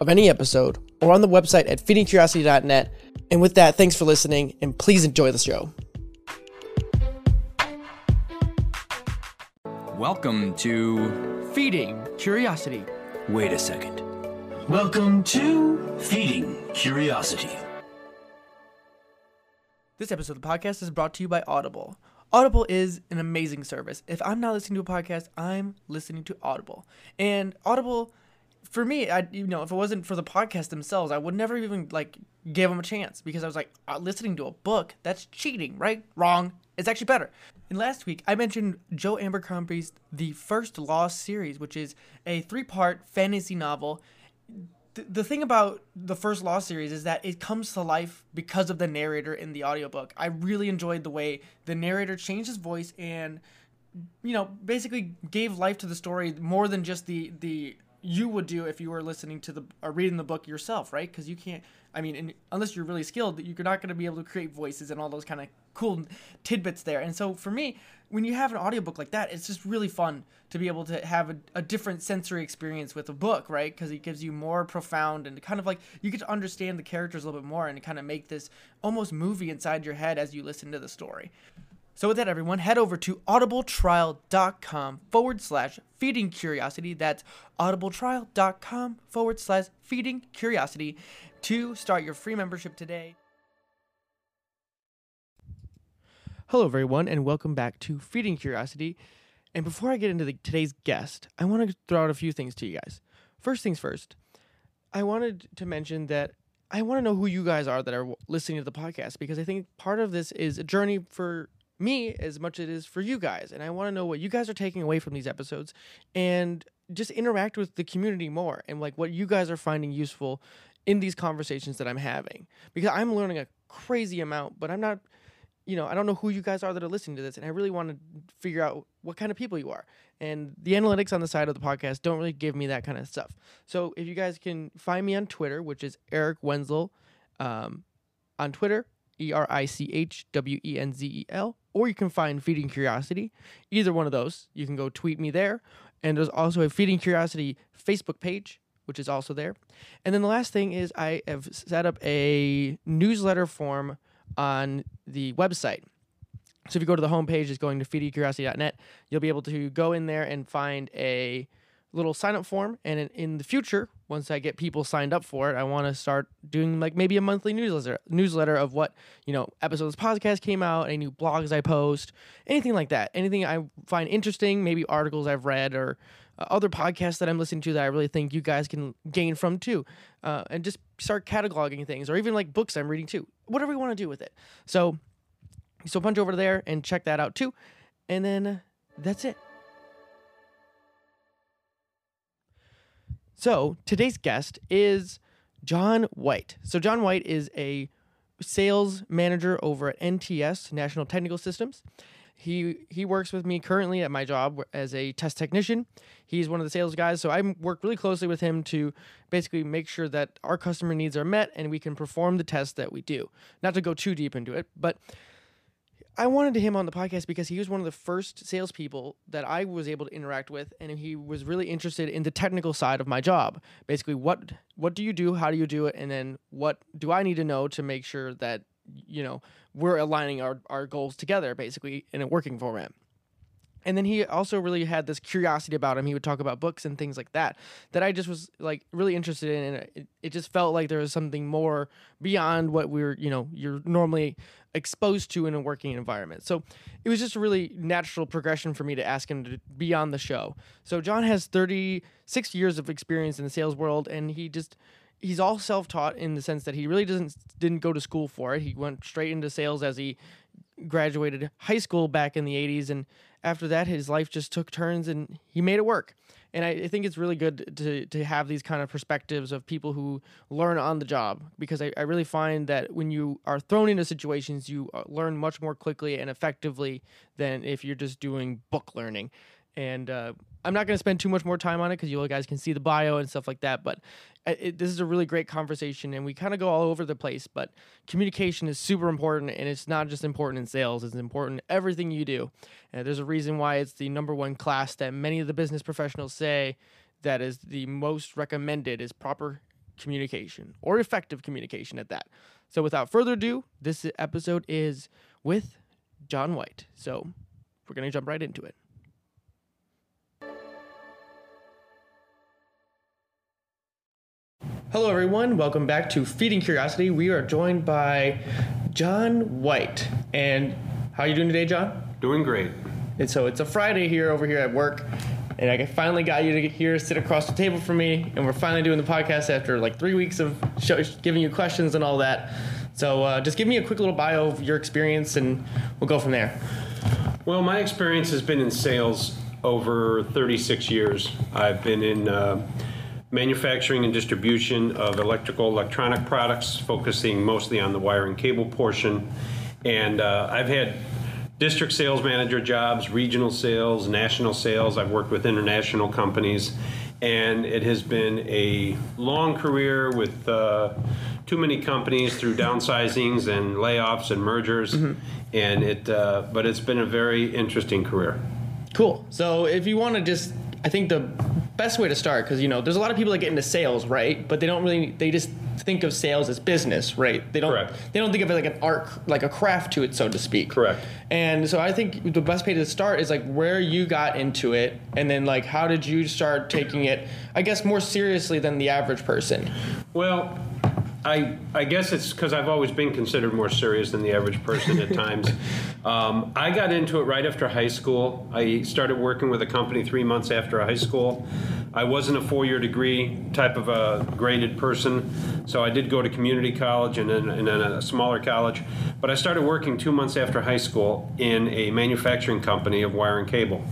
of any episode or on the website at feedingcuriosity.net. And with that, thanks for listening, and please enjoy the show. Welcome to Feeding Curiosity. Wait a second. Welcome to Feeding Curiosity. This episode of the podcast is brought to you by Audible. Audible is an amazing service. If I'm not listening to a podcast, I'm listening to Audible. And Audible, for me, if it wasn't for the podcast themselves, I would never even, give them a chance, because I was like, listening to a book, that's cheating, right? Wrong. It's actually better. And last week, I mentioned Joe Abercrombie's The First Law Series, which is a 3-part fantasy novel. The thing about The First Law Series is that it comes to life because of the narrator in the audiobook. I really enjoyed the way the narrator changed his voice and, basically gave life to the story more than just the you would do if you were listening to the or reading the book yourself, right? Because you can't, unless you're really skilled, you're not going to be able to create voices and all those kind of cool tidbits there. And so for me, when you have an audiobook like that, it's just really fun to be able to have a different sensory experience with a book, right? Because it gives you more profound and kind of like you get to understand the characters a little bit more and kind of make this almost movie inside your head as you listen to the story. So with that, everyone, head over to audibletrial.com/feedingcuriosity. That's audibletrial.com/feedingcuriosity to start your free membership today. Hello, everyone, and welcome back to Feeding Curiosity. And before I get into today's guest, I want to throw out a few things to you guys. First things first, I wanted to mention that I want to know who you guys are that are listening to the podcast, because I think part of this is a journey for me as much as it is for you guys, and I want to know what you guys are taking away from these episodes and just interact with the community more and what you guys are finding useful in these conversations that I'm having, because I'm learning a crazy amount, but I'm not, I don't know who you guys are that are listening to this, and I really want to figure out what kind of people you are, and the analytics on the side of the podcast don't really give me that kind of stuff. So if you guys can find me on Twitter, which is Eric Wenzel, on Twitter, EricWenzel, or you can find Feeding Curiosity. Either one of those, you can go tweet me there. And there's also a Feeding Curiosity Facebook page, which is also there. And then the last thing is I have set up a newsletter form on the website. So if you go to the homepage, it's going to feedingcuriosity.net. You'll be able to go in there and find a little sign-up form, and in the future, once I get people signed up for it, I want to start doing maybe a monthly newsletter of what episodes of podcast came out, any new blogs I post, anything like that, anything I find interesting, maybe articles I've read or other podcasts that I'm listening to that I really think you guys can gain from too, and just start cataloging things, or even books I'm reading too, whatever you want to do with it. So punch over there and check that out too, and then that's it. So today's guest is John White. So John White is a sales manager over at NTS, National Technical Systems. He works with me currently at my job as a test technician. He's one of the sales guys, so I work really closely with him to basically make sure that our customer needs are met and we can perform the tests that we do. Not to go too deep into it, but I wanted him on the podcast because he was one of the first salespeople that I was able to interact with, and he was really interested in the technical side of my job. Basically, what do you do, how do you do it, and then what do I need to know to make sure that, we're aligning our goals together, basically, in a working format. And then he also really had this curiosity about him. He would talk about books and things like that, that I just was really interested in. And it just felt like there was something more beyond what you're normally exposed to in a working environment. So it was just a really natural progression for me to ask him to be on the show. So John has 36 years of experience in the sales world, and he's all self-taught in the sense that he really didn't go to school for it. He went straight into sales as he graduated high school back in the 80s, and after that, his life just took turns, and he made it work. And I think it's really good to have these kind of perspectives of people who learn on the job, because I really find that when you are thrown into situations, you learn much more quickly and effectively than if you're just doing book learning. And I'm not going to spend too much more time on it because you guys can see the bio and stuff like that. But this is a really great conversation, and we kind of go all over the place. But communication is super important, and it's not just important in sales. It's important in everything you do. And there's a reason why it's the #1 class that many of the business professionals say that is the most recommended, is proper communication, or effective communication at that. So without further ado, this episode is with John White. So we're going to jump right into it. Hello, everyone. Welcome back to Feeding Curiosity. We are joined by John White. And how are you doing today, John? Doing great. And so it's a Friday here over here at work, and I finally got you to here sit across the table from me, and we're finally doing the podcast after like 3 weeks of giving you questions and all that. So just give me a quick little bio of your experience, and we'll go from there. Well, my experience has been in sales over 36 years. I've been in manufacturing and distribution of electronic products, focusing mostly on the wire and cable portion. And I've had district sales manager jobs, regional sales, national sales. I've worked with international companies, and it has been a long career with too many companies through downsizings and layoffs and mergers. Mm-hmm. And but it's been a very interesting career. Cool. So if you want to just, I think the best way to start, because, you know, there's a lot of people that get into sales, right? But they don't really, they just think of sales as business, right? Correct. They don't think of it like an art, like a craft to it, so to speak. Correct. And so I think the best way to start is like where you got into it, and then like how did you start taking it, I guess, more seriously than the average person? Well, I guess it's because I've always been considered more serious than the average person at times. I got into it right after high school. I started working with a company 3 months after high school. I wasn't a four-year degree type of a graded person, so I did go to community college and then a smaller college. But I started working 2 months after high school in a manufacturing company of wire and cable.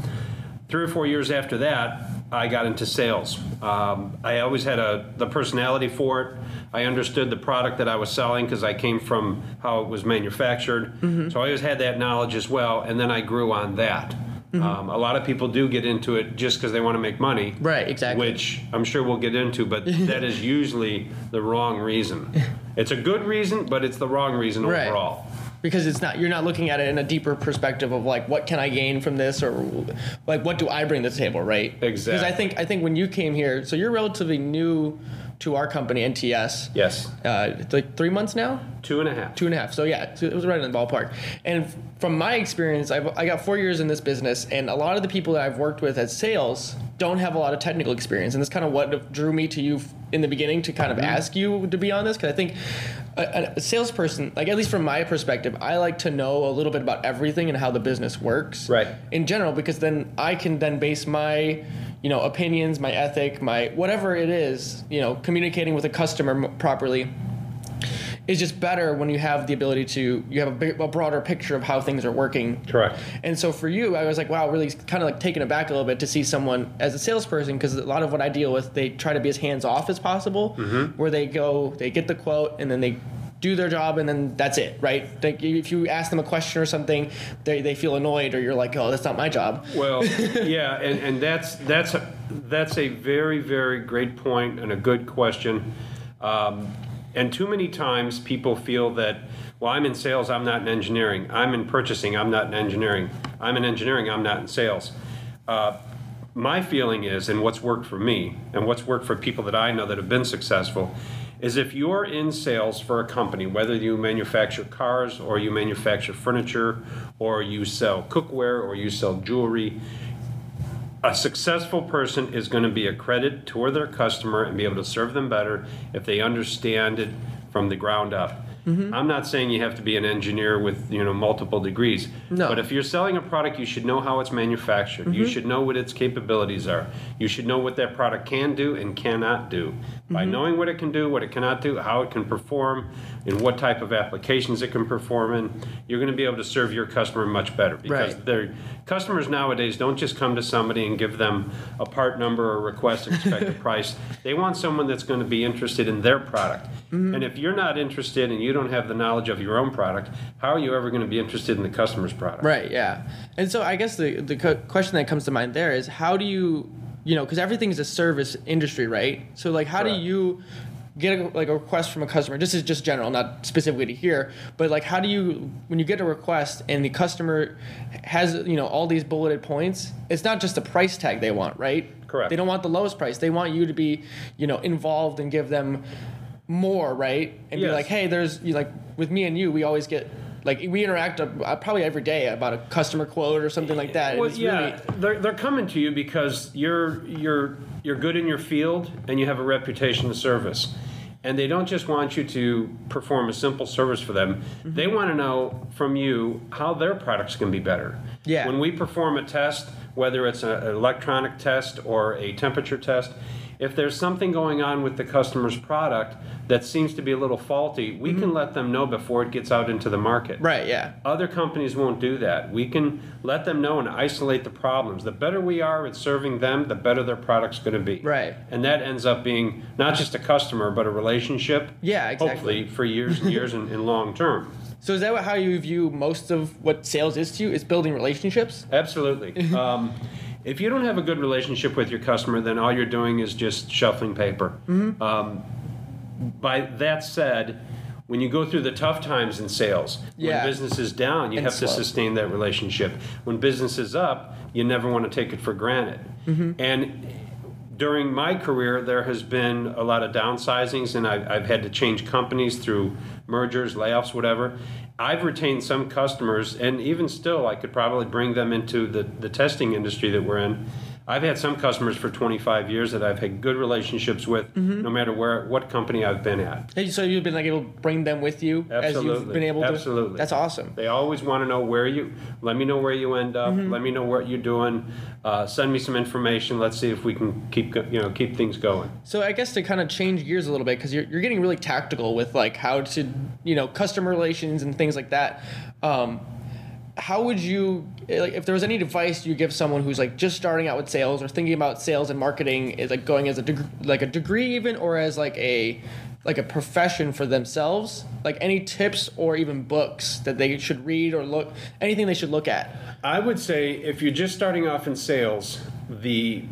3 or 4 years after that, I got into sales. I always had the personality for it. I understood the product that I was selling because I came from how it was manufactured. Mm-hmm. So I always had that knowledge as well, and then I grew on that. Mm-hmm. A lot of people do get into it just because they want to make money. Right, exactly. Which I'm sure we'll get into, but that is usually the wrong reason. It's a good reason, but it's the wrong reason overall. Because it's not, you're not looking at it in a deeper perspective of like, what can I gain from this, or like, what do I bring to the table, right? Exactly. Because I think when you came here, so you're relatively new to our company, NTS. Yes. It's like 3 months now? 2.5. 2.5. So yeah, it was right in the ballpark. And from my experience, I got 4 years in this business, and a lot of the people that I've worked with at sales don't have a lot of technical experience. And that's kind of what drew me to you in the beginning, to kind of ask you to be on this. Because I think a salesperson, like at least from my perspective, I like to know a little bit about everything and how the business works. Right. In general, because then I can then base my, you know, opinions, my ethic, my whatever it is, you know, communicating with a customer properly is just better when you have the ability to, you have a broader picture of how things are working. Correct. And so for you, I was like, wow, really kind of like taken aback a little bit to see someone as a salesperson, because a lot of what I deal with, they try to be as hands-off as possible, where they go, they get the quote, and then they do their job, and then that's it, right? Like if you ask them a question or something, they feel annoyed, or you're like, oh, that's not my job. Well, yeah, and that's a very, very great point and a good question. And too many times people feel that, well, I'm in sales, I'm not in engineering. I'm in purchasing, I'm not in engineering. I'm in engineering, I'm not in sales. My feeling is, and what's worked for me, and what's worked for people that I know that have been successful, is if you're in sales for a company, whether you manufacture cars or you manufacture furniture or you sell cookware or you sell jewelry, a successful person is going to be a credit toward their customer and be able to serve them better if they understand it from the ground up. Mm-hmm. I'm not saying you have to be an engineer with, you know, multiple degrees. No. But if you're selling a product, you should know how it's manufactured. Mm-hmm. You should know what its capabilities are. You should know what that product can do and cannot do. Mm-hmm. By knowing what it can do, what it cannot do, how it can perform, and what type of applications it can perform in, you're going to be able to serve your customer much better. Because their customers nowadays don't just come to somebody and give them a part number or request an expected price. They want someone that's going to be interested in their product. Mm-hmm. And if you're not interested and you don't have the knowledge of your own product, how are you ever going to be interested in the customer's product? Right, yeah. And so I guess the question that comes to mind there is, how do you, you know, because everything is a service industry, right? So, like, how do you get a request from a customer? This is just general, not specifically to here, but, like, how do you, when you get a request and the customer has, you know, all these bulleted points, it's not just the price tag they want, right? Correct. They don't want the lowest price. They want you to be, you know, involved and give them more, right? And yes. Be like, hey, there's, like, with me and you, we always get, like, we interact probably every day about a customer quote or something like that. Well, yeah, really, they're coming to you because you're good in your field and you have a reputation to service. And they don't just want you to perform a simple service for them. Mm-hmm. They want to know from you how their products can be better. Yeah. When we perform a test, whether it's an electronic test or a temperature test, if there's something going on with the customer's product that seems to be a little faulty, we mm-hmm. can let them know before it gets out into the market. Right, yeah. Other companies won't do that. We can let them know and isolate the problems. The better we are at serving them, the better their product's going to be. Right. And that ends up being not just a customer, but a relationship. Yeah, exactly. Hopefully for years and years and long term. So is that how you view most of what sales is to you, is building relationships? Absolutely. If you don't have a good relationship with your customer, then all you're doing is just shuffling paper. Mm-hmm. By that said, when you go through the tough times in sales, yeah. when business is down, you have to sustain that relationship. When business is up, you never want to take it for granted. Mm-hmm. And during my career, there has been a lot of downsizings, and I've had to change companies through mergers, layoffs, whatever. I've retained some customers, and even still, I could probably bring them into the testing industry that we're in. I've had some customers for 25 years that I've had good relationships with, mm-hmm. no matter what company I've been at. And so you've been able to bring them with you? Absolutely. As you've been able to? Absolutely. That's awesome. They always want to know let me know where you end up, mm-hmm. let me know what you're doing, send me some information, let's see if we can keep things going. So I guess to kind of change gears a little bit, because you're getting really tactical with how to, customer relations and things like that. How would you, if there was any advice you give someone who's just starting out with sales or thinking about sales and marketing is going as a degree even, or as a profession for themselves, any tips or even books that they should read or anything they should look at? I would say if you're just starting off in sales, the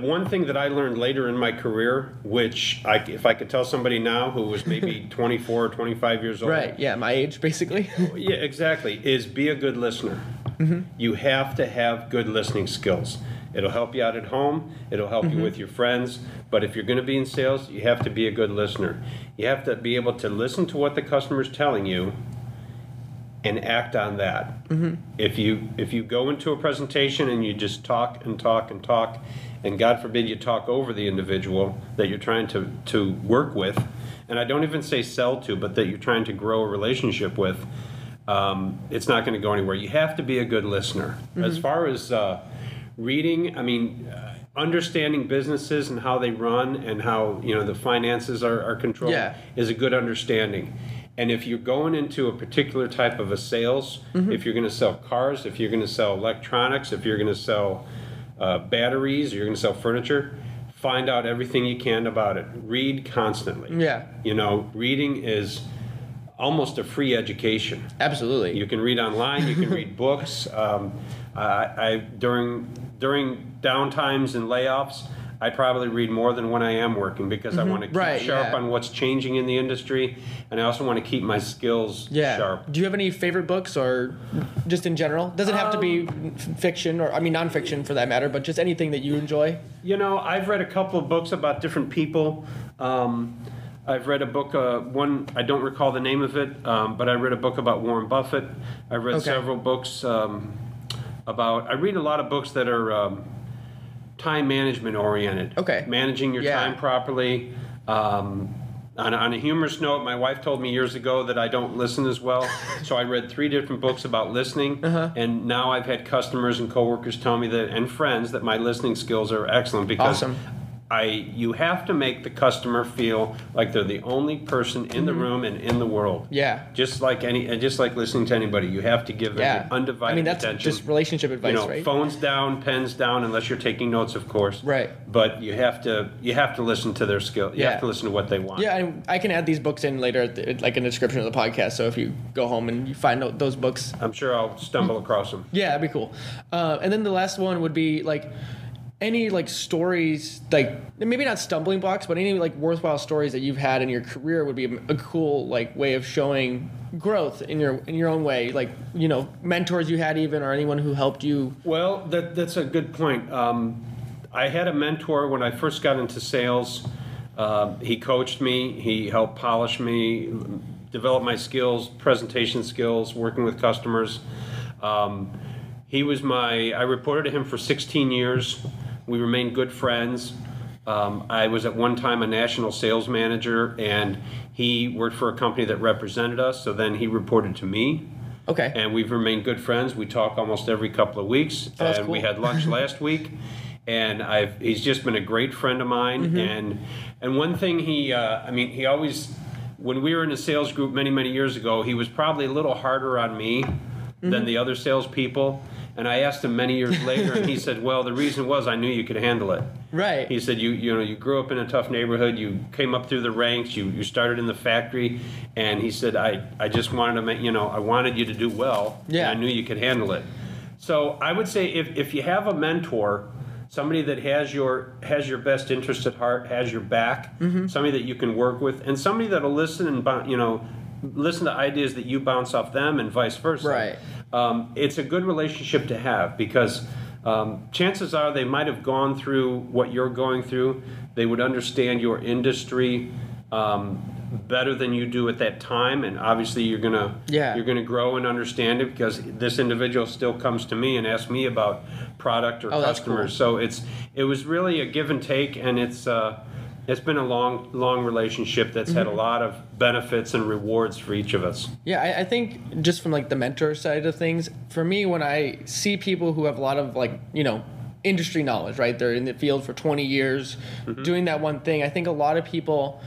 one thing that I learned later in my career, which if I could tell somebody now who was maybe 24 or 25 years old. Right, yeah, my age basically. Yeah, exactly, is be a good listener. Mm-hmm. You have to have good listening skills. It'll help you out at home. It'll help mm-hmm. you with your friends. But if you're going to be in sales, you have to be a good listener. You have to be able to listen to what the customer's telling you and act on that. Mm-hmm. If you go into a presentation and you just talk and talk and talk, and God forbid you talk over the individual that you're trying to work with, and I don't even say sell to, but that you're trying to grow a relationship with, it's not going to go anywhere. You have to be a good listener. Mm-hmm. As far as reading, I mean, understanding businesses and how they run and how the finances are controlled yeah. is a good understanding. And if you're going into a particular type of a sales, mm-hmm. if you're going to sell cars, if you're going to sell electronics, if you're going to sell batteries, or you're going to sell furniture, find out everything you can about it. Read constantly. Yeah. Reading is almost a free education. Absolutely. You can read online. You can read books. During downtimes and layoffs, I probably read more than when I am working because mm-hmm. I want to keep sharp yeah. on what's changing in the industry, and I also want to keep my skills yeah. sharp. Do you have any favorite books or just in general? Doesn't have to be fiction or, I mean, nonfiction for that matter, but just anything that you enjoy? I've read a couple of books about different people. I've read a book, one, I don't recall the name of it, but I read a book about Warren Buffett. I've read several books I read a lot of books that are time management oriented. Okay. Managing your yeah. time properly, On a humorous note, my wife told me years ago that I don't listen as well, so I read 3 different books about listening, and now I've had customers and coworkers tell me that, and friends, that my listening skills are excellent because you have to make the customer feel like they're the only person in the room and in the world. Yeah. Just like listening to anybody, you have to give them undivided attention. I mean, that's just relationship advice, right? Phones down, pens down, unless you're taking notes, of course. Right. But you have to listen to their skill. You have to listen to what they want. Yeah, and I can add these books in later, like in the description of the podcast. So if you go home and you find those books, I'm sure I'll stumble across them. Yeah, that'd be cool. And then the last one would be like, any like stories, like maybe not stumbling blocks, but any like worthwhile stories that you've had in your career would be a cool like way of showing growth in your own way, like, you know, mentors you had even, or anyone who helped you. Well, that's a good point. I had a mentor when I first got into sales. He coached me. He helped polish me, develop my skills, presentation skills, working with customers. I reported to him for 16 years. We remained good friends. I was at one time a national sales manager, and he worked for a company that represented us, so then he reported to me. Okay. And we've remained good friends. We talk almost every couple of weeks. Oh, that's cool. We had lunch last week, and he's just been a great friend of mine. Mm-hmm. And one thing he always, when we were in a sales group many, many years ago, he was probably a little harder on me mm-hmm. than the other salespeople. And I asked him many years later, and he said, well, the reason was I knew you could handle it. Right. He said, you grew up in a tough neighborhood, you came up through the ranks, you started in the factory, and he said, I just wanted to I wanted you to do well, and I knew you could handle it. So I would say if you have a mentor, somebody that has your best interest at heart, has your back, mm-hmm. somebody that you can work with, and somebody that'll listen and, listen to ideas that you bounce off them and vice versa. Right. It's a good relationship to have because chances are they might have gone through what you're going through. They would understand your industry better than you do at that time, and obviously you're gonna grow and understand it because this individual still comes to me and asks me about product or customers. Cool. So it was really a give and take, and it's been a long, long relationship that's mm-hmm. had a lot of benefits and rewards for each of us. Yeah, I think just from like the mentor side of things, for me, when I see people who have a lot of like, industry knowledge, right? They're in the field for 20 years mm-hmm. doing that one thing. I think a lot of people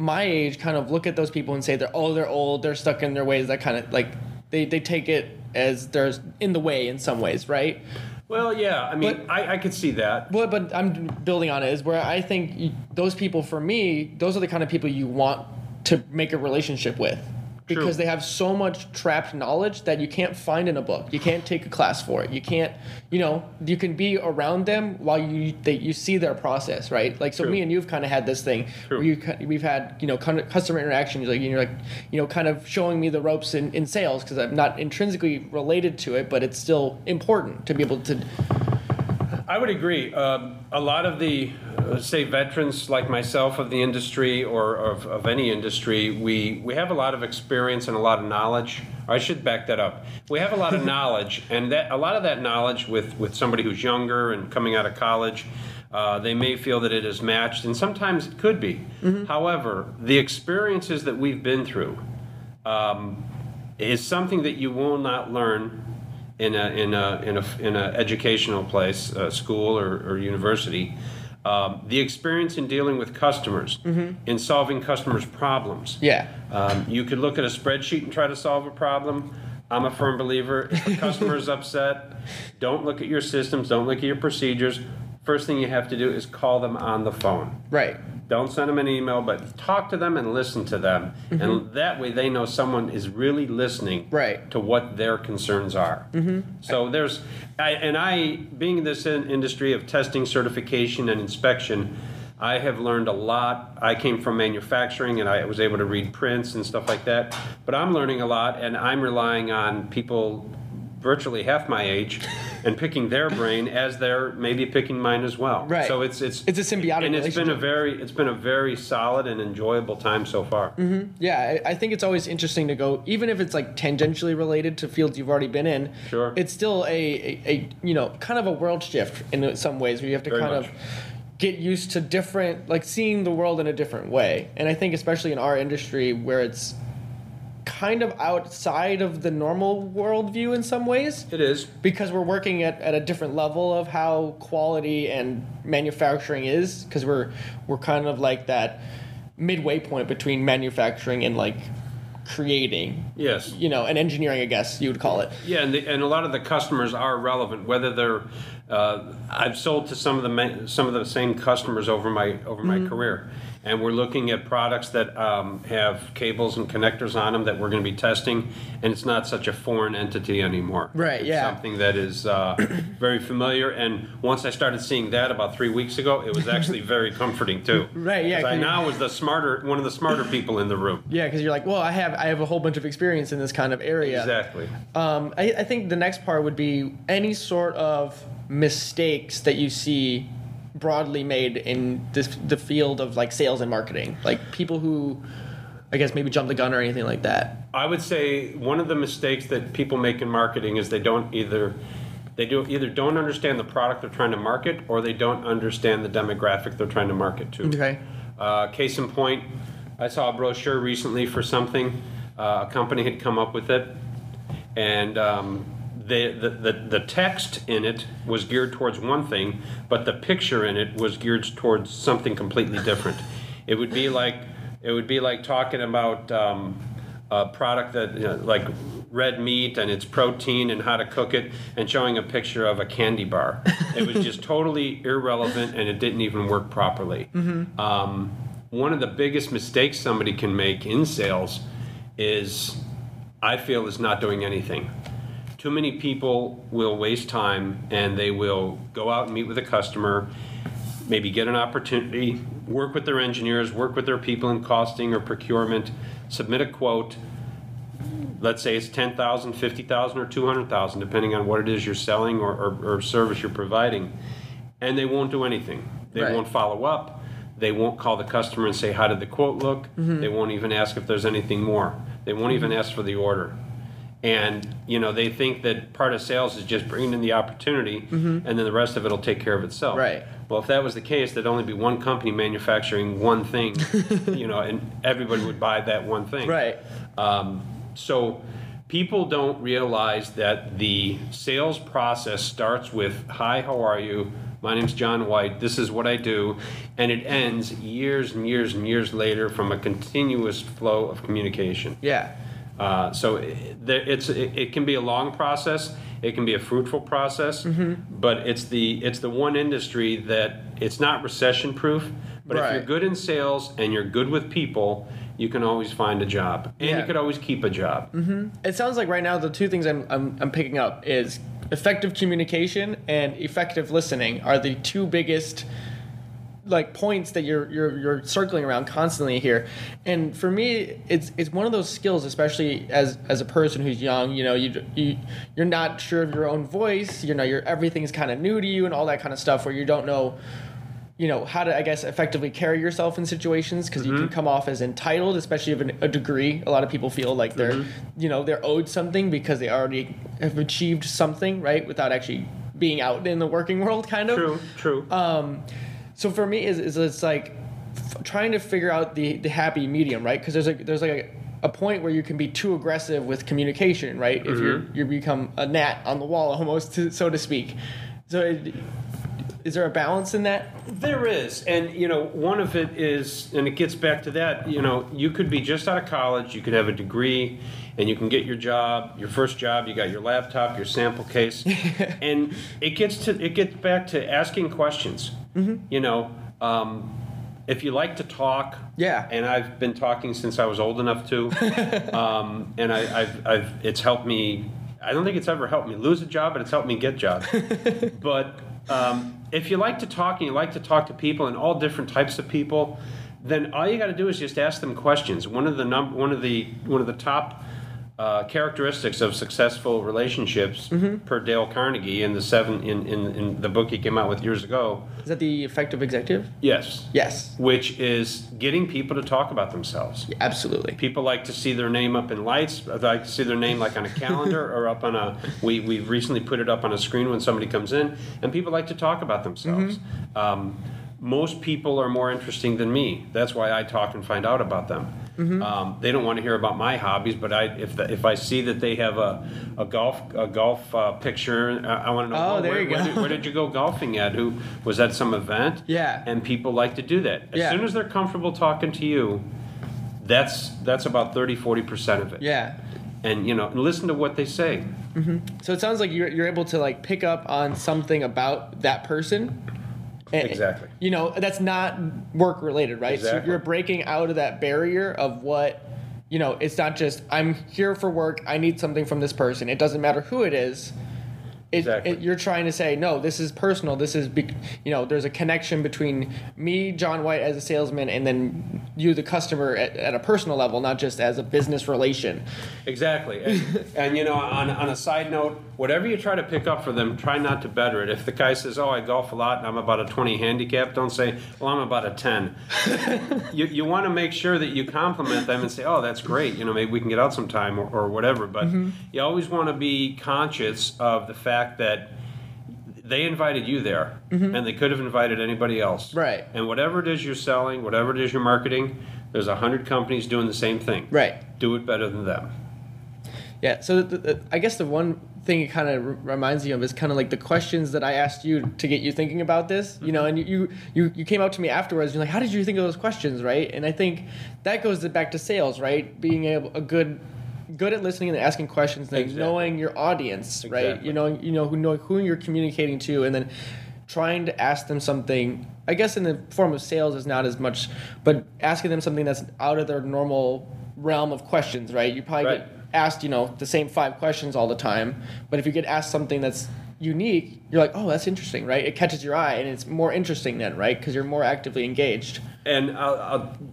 my age kind of look at those people and say, they're old, they're stuck in their ways, that kind of like they take it as they're in the way in some ways, right? Well, yeah, I mean, I could see that. But I'm building on it is where I think those people, for me, those are the kind of people you want to make a relationship with. Because True. They have so much trapped knowledge that you can't find in a book. You can't take a class for it. You can't, you can be around them while you see their process, right? Like, so True. Me and you've kind of had this thing True. Where we've had, customer interaction. You're kind of showing me the ropes in sales because I'm not intrinsically related to it, but it's still important to be able to. I would agree. A lot of the, say, veterans like myself of the industry or of any industry, we have a lot of experience and a lot of knowledge. Or I should back that up. We have a lot of knowledge, and that a lot of that knowledge with somebody who's younger and coming out of college, they may feel that it is matched, and sometimes it could be. Mm-hmm. However, the experiences that we've been through is something that you will not learn in a educational place, school or university. The experience in dealing with customers, mm-hmm. in solving customers' problems. Yeah. You could look at a spreadsheet and try to solve a problem. I'm a firm believer. If a customer is upset, don't look at your systems. Don't look at your procedures. First thing you have to do is call them on the phone. Right. Don't send them an email, but talk to them and listen to them. Mm-hmm. And that way they know someone is really listening right. to what their concerns are. Mm-hmm. So being in this industry of testing, certification, and inspection, I have learned a lot. I came from manufacturing, and I was able to read prints and stuff like that. But I'm learning a lot, and I'm relying on people virtually half my age and picking their brain as they're maybe picking mine as well. Right. So it's a symbiotic and it's been a very solid and enjoyable time so far. Mm-hmm. Yeah, I think it's always interesting to go, even if it's like tangentially related to fields you've already been in. Sure. It's still a kind of a world shift in some ways where you have to get used to different, like seeing the world in a different way. And I think especially in our industry where it's kind of outside of the normal worldview in some ways. It is. Because we're working at a different level of how quality and manufacturing is, because we're kind of like that midway point between manufacturing and like creating. Yes. You know, and engineering, I guess you would call it. Yeah, and a lot of the customers are relevant, whether they're I've sold to some of the same customers over my career, and we're looking at products that have cables and connectors on them that we're going to be testing, and it's not such a foreign entity anymore. Right. It's something that is very familiar, and once I started seeing that about 3 weeks ago, it was actually very comforting too. Right. Yeah. I now was one of the smarter people in the room. Yeah, because you're like, well, I have a whole bunch of experience in this kind of area. Exactly. I think the next part would be any sort of mistakes that you see broadly made in the field of like sales and marketing, like people who I guess maybe jump the gun or anything like that. I would say one of the mistakes that people make in marketing is they either don't understand the product they're trying to market, or they don't understand the demographic they're trying to market to. Okay. Case in point, I saw a brochure recently for something. A company had come up with it, and The text in it was geared towards one thing, but the picture in it was geared towards something completely different. It would be like talking about a product that, you know, like red meat and its protein and how to cook it, and showing a picture of a candy bar. It was just totally irrelevant, and it didn't even work properly. Mm-hmm. One of the biggest mistakes somebody can make in sales is not doing anything. Too many people will waste time, and they will go out and meet with a customer, maybe get an opportunity, work with their engineers, work with their people in costing or procurement, submit a quote. Let's say it's $10,000, $50,000, or $200,000, depending on what it is you're selling or service you're providing, and they won't do anything. They Right. won't follow up. They won't call the customer and say, how did the quote look? Mm-hmm. They won't even ask if there's anything more. They won't even ask for the order. And, you know, they think that part of sales is just bringing in the opportunity, mm-hmm. and then the rest of it will take care of itself. Right. Well, if that was the case, there'd only be one company manufacturing one thing, you know, and everybody would buy that one thing. Right. So people don't realize that the sales process starts with, hi, how are you? My name's John White. This is what I do. And it ends years and years and years later from a continuous flow of communication. Yeah. So it can be a long process. It can be a fruitful process, mm-hmm. but it's the one industry that it's not recession-proof. But right. if you're good in sales and you're good with people, you can always find a job, and yeah. you could always keep a job. Mm-hmm. It sounds like right now the two things I'm picking up is effective communication and effective listening are the two biggest like points that you're circling around constantly here. And for me, it's one of those skills, especially as a person who's young, you know, you're not sure of your own voice, you know, everything's kind of new to you and all that kind of stuff, where you don't know, you know, how to, I guess, effectively carry yourself in situations, because mm-hmm. you can come off as entitled, especially of a degree. A lot of people feel like they're, mm-hmm. you know, they're owed something because they already have achieved something, right, without actually being out in the working world, kind of. True. So for me, it's like trying to figure out the happy medium, right? Because there's a point where you can be too aggressive with communication, right? Mm-hmm. If you become a gnat on the wall, almost, so to speak. So is there a balance in that? There is. And, you know, one of it is, and it gets back to that, you know, you could be just out of college, you could have a degree, and you can get your job, your first job, you got your laptop, your sample case. And it gets back to asking questions. Mm-hmm. You know, if you like to talk, yeah. and I've been talking since I was old enough to, and it's helped me. I don't think it's ever helped me lose a job, but it's helped me get jobs. But if you like to talk and you like to talk to people and all different types of people, then all you got to do is just ask them questions. One of the top characteristics of successful relationships, mm-hmm. per Dale Carnegie in the in the book he came out with years ago. Is that The Effective Executive? Yes. Which is getting people to talk about themselves. Yeah, absolutely. People like to see their name up in lights. They like to see their name like on a calendar or up on a. We've recently put it up on a screen when somebody comes in, and people like to talk about themselves. Mm-hmm. most people are more interesting than me. That's why I talk and find out about them. Mm-hmm. They don't want to hear about my hobbies, but if I see that they have a golf picture, I want to know. Oh, there you go. Where did you go golfing at? Who was that? Some event? Yeah. And people like to do that. As soon as they're comfortable talking to you, that's about 30-40% of it. Yeah. And listen to what they say. Mm-hmm. So it sounds like you're able to pick up on something about that person. And, exactly. That's not work related, right? Exactly. So you're breaking out of that barrier of what, it's not just I'm here for work, I need something from this person. It doesn't matter who it is. You're trying to say, no, this is personal. This is, there's a connection between me, John White, as a salesman, and then you, the customer, at a personal level, not just as a business relation. Exactly. And on a side note, whatever you try to pick up for them, try not to better it. If the guy says, I golf a lot and I'm about a 20 handicap, don't say, I'm about a 10. You want to make sure that you compliment them and say, that's great. Maybe we can get out sometime or whatever. But mm-hmm. You always want to be conscious of the fact that they invited you there, mm-hmm. and they could have invited anybody else. Right. And whatever it is you're selling, whatever it is you're marketing, there's 100 companies doing the same thing. Right. Do it better than them. Yeah. So I guess the one thing it kind of reminds you of is kind of like the questions that I asked you to get you thinking about this, mm-hmm. And you came up to me afterwards. You're like, how did you think of those questions, right? And I think that goes back to sales, right? Being good at listening and asking questions, and exactly. knowing your audience, right? Exactly. You know who you're communicating to, and then trying to ask them something. I guess in the form of sales is not as much, but asking them something that's out of their normal realm of questions, right? You probably get asked, the same 5 questions all the time, but if you get asked something that's unique, you're like, that's interesting, right? It catches your eye, and it's more interesting then, right? Because you're more actively engaged. And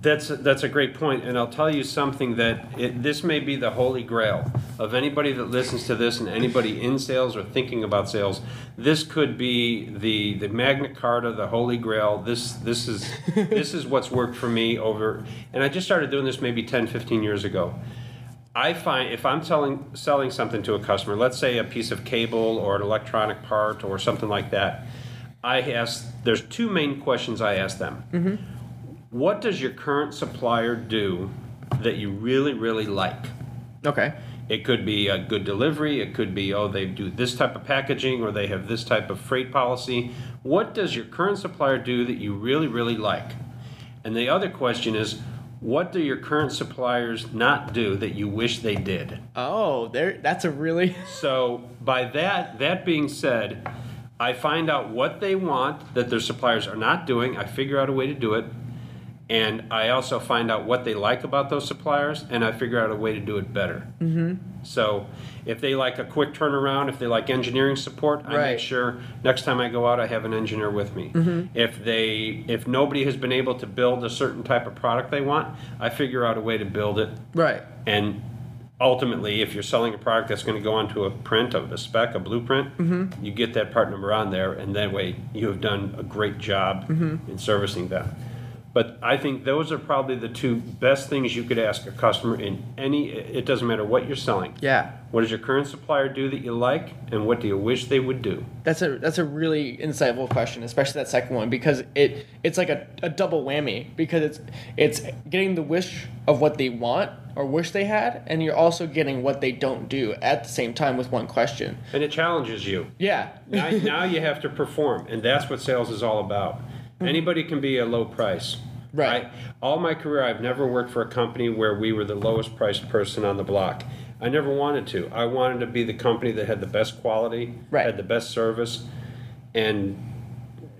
that's a great point. And I'll tell you something that this may be the holy grail of anybody that listens to this, and anybody in sales or thinking about sales. This could be the Magna Carta, the holy grail. This is this is what's worked for me over. And I just started doing this maybe 10, 15 years ago. I find if I'm selling something to a customer, let's say a piece of cable or an electronic part or something like that, there's 2 main questions I ask them. Mm-hmm. What does your current supplier do that you really, really like? Okay. It could be a good delivery. It could be, they do this type of packaging, or they have this type of freight policy. What does your current supplier do that you really, really like? And the other question is, what do your current suppliers not do that you wish they did? Oh, that's a really... So by that being said, I find out what they want that their suppliers are not doing. I figure out a way to do it. And I also find out what they like about those suppliers, and I figure out a way to do it better. Mm-hmm. So if they like a quick turnaround, if they like engineering support, I make sure next time I go out I have an engineer with me. Mm-hmm. If nobody has been able to build a certain type of product they want, I figure out a way to build it. Right. And ultimately, if you're selling a product that's going to go onto a print, a spec, a blueprint, mm-hmm. you get that part number on there, and that way you have done a great job mm-hmm. in servicing them. But I think those are probably the 2 best things you could ask a customer in any, it doesn't matter what you're selling. Yeah. What does your current supplier do that you like, and what do you wish they would do? That's a really insightful question, especially that second one, because it's like a double whammy, because it's getting the wish of what they want or wish they had, and you're also getting what they don't do at the same time with one question. And it challenges you. Yeah. Now you have to perform, and that's what sales is all about. Anybody can be a low price. Right. All my career, I've never worked for a company where we were the lowest priced person on the block. I never wanted to. I wanted to be the company that had the best quality, had the best service, and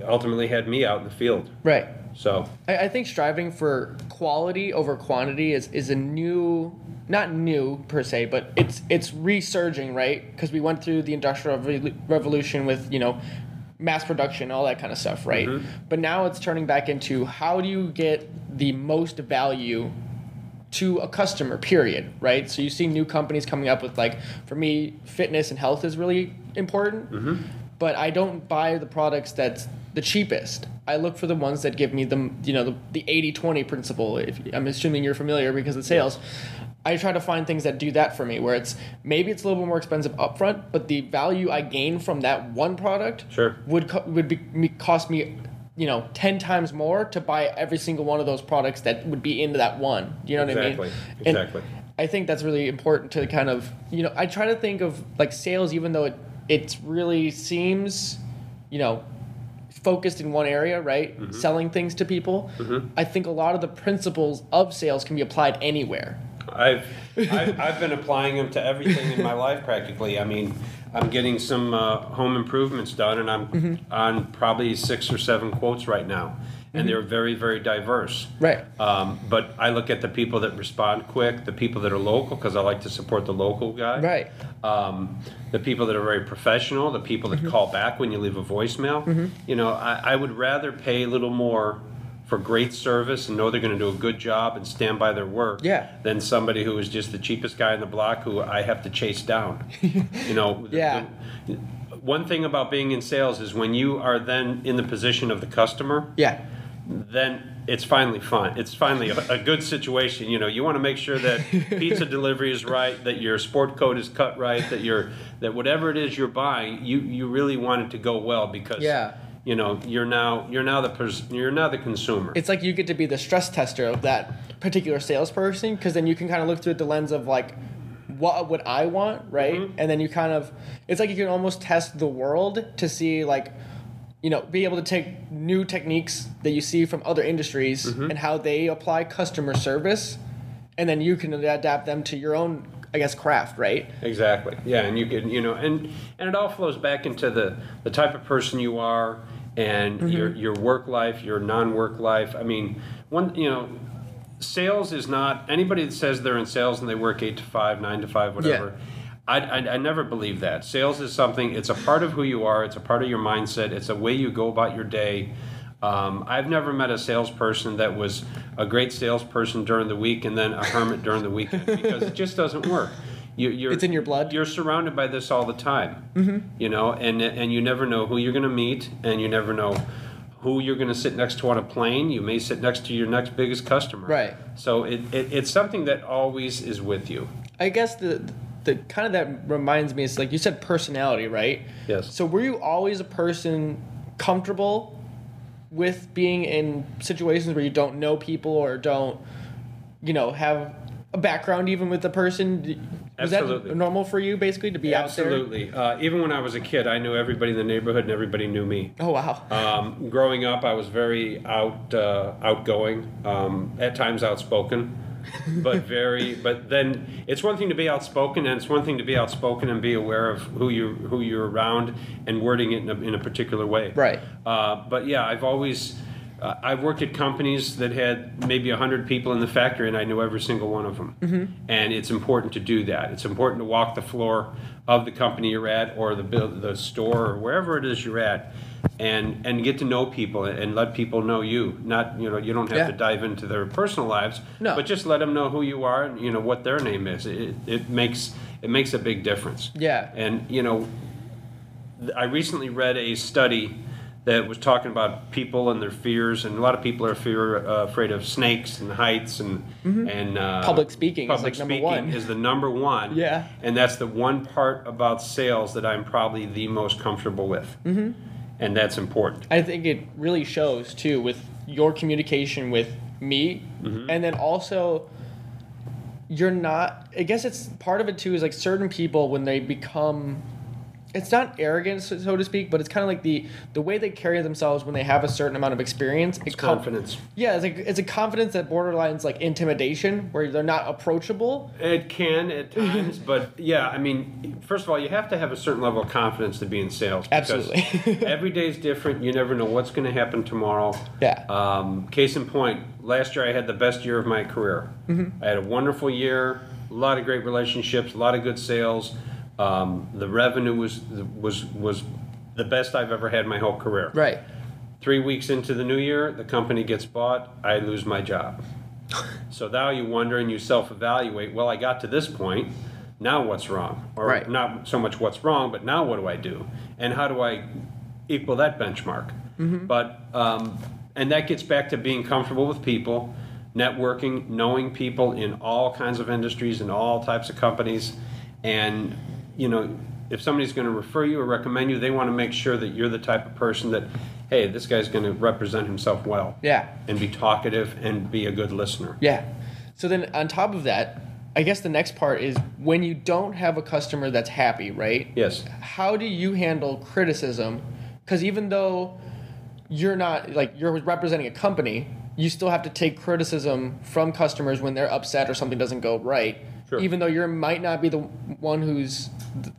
ultimately had me out in the field. Right. So I think striving for quality over quantity is a new... not new per se, but it's resurging, right? Because we went through the Industrial Revolution with, mass production, all that kind of stuff, right? Mm-hmm. But now it's turning back into how do you get the most value to a customer, period, right? So you see new companies coming up with, for me, fitness and health is really important, mm-hmm. but I don't buy the products that's the cheapest. I look for the ones that give me the 80-20 principle, if I'm assuming you're familiar because of sales. Yeah. I try to find things that do that for me, where it's a little bit more expensive upfront, but the value I gain from that one product would cost me you know, 10 times more to buy every single one of those products that would be into that one. Do you know what I mean? Exactly. I think that's really important to kind of, you know, I try to think of like sales, even though it really seems, you know, focused in one area, right? Mm-hmm. Selling things to people. Mm-hmm. I think a lot of the principles of sales can be applied anywhere. I've been applying them to everything in my life practically. I mean, I'm getting some home improvements done, and I'm mm-hmm. on probably 6 or 7 quotes right now. And they're very, very diverse. Right. But I look at the people that respond quick, the people that are local, because I like to support the local guy. Right. The people that are very professional, the people that mm-hmm. call back when you leave a voicemail. Mm-hmm. You know, I would rather pay a little more for great service and know they're going to do a good job and stand by their work than somebody who is just the cheapest guy in the block who I have to chase down. You know. One thing about being in sales is when you are then in the position of the customer. Yeah. Then it's finally fun. It's finally a good situation. You know, you want to make sure that pizza delivery is right, that your sport coat is cut right, that whatever it is you're buying, you really want it to go well because you know you're now the consumer. It's like you get to be the stress tester of that particular salesperson because then you can kind of look through it the lens of like, what would I want, right? Mm-hmm. And then you kind of, it's like you can almost test the world to see like, you know, be able to take new techniques that you see from other industries mm-hmm. and how they apply customer service, and then you can adapt them to your own, I guess, craft, right? Exactly. Yeah, and you can, you know, and it all flows back into the type of person you are and mm-hmm. your work life, your non-work life. I mean, sales is not, anybody that says they're in sales and they work 8 to 5, 9 to 5, whatever. Yeah. I never believe that. Sales is something, it's a part of who you are, it's a part of your mindset, it's a way you go about your day. I've never met a salesperson that was a great salesperson during the week and then a hermit during the weekend because it just doesn't work. It's in your blood. You're surrounded by this all the time, mm-hmm. you know, and you never know who you're going to meet and you never know who you're going to sit next to on a plane. You may sit next to your next biggest customer. Right. So it's something that always is with you. I guess the kind of that reminds me, it's like you said personality, right? Yes. So were you always a person comfortable with being in situations where you don't know people or don't, you know, have a background even with the person? Was that normal for you basically to be out there? Absolutely. Even when I was a kid, I knew everybody in the neighborhood and everybody knew me. Oh, wow. Growing up, I was very outgoing, at times outspoken. But then it's one thing to be outspoken, and it's one thing to be outspoken and be aware of who you're around and wording it in a particular way. Right. But yeah, I've always I've worked at companies that had maybe 100 people in the factory, and I knew every single one of them. Mm-hmm. And it's important to do that. It's important to walk the floor of the company you're at, or the store, or wherever it is you're at. And get to know people and let people know you. Not, you know, you don't have to dive into their personal lives, but just let them know who you are and, you know, what their name is. It makes a big difference. Yeah. And, you know, I recently read a study that was talking about people and their fears, and a lot of people are afraid of snakes and heights and mm-hmm. and public speaking. Public speaking is the number one. Yeah. And that's the one part about sales that I'm probably the most comfortable with. Mm-hmm. And that's important. I think it really shows, too, with your communication with me. Mm-hmm. And then also, you're not... I guess it's part of it, too, is like certain people, when they become... It's not arrogant, so to speak, but it's kind of like the way they carry themselves when they have a certain amount of experience. It's confidence. Yeah, it's a confidence that borderlines like intimidation, where they're not approachable. It can at times, but yeah, I mean, first of all, you have to have a certain level of confidence to be in sales. Absolutely. Every day is different. You never know what's going to happen tomorrow. Yeah. Case in point, last year I had the best year of my career. Mm-hmm. I had a wonderful year, a lot of great relationships, a lot of good sales. The revenue was the best I've ever had my whole career. Right. 3 weeks into the new year, the company gets bought. I lose my job. So now you wonder and you self-evaluate. Well, I got to this point. Now what's wrong? Or right. Not so much what's wrong, but now what do I do? And how do I equal that benchmark? Mm-hmm. But and that gets back to being comfortable with people, networking, knowing people in all kinds of industries and all types of companies, and you know, if somebody's going to refer you or recommend you, they want to make sure that you're the type of person that hey, this guy's going to represent himself well. Yeah. And be talkative and be a good listener. Yeah. So then on top of that, I guess the next part is when you don't have a customer that's happy, right? Yes. How do you handle criticism? Because even though you're not, like, you're representing a company, you still have to take criticism from customers when they're upset or something doesn't go right. Sure. Even though you might not be the one whose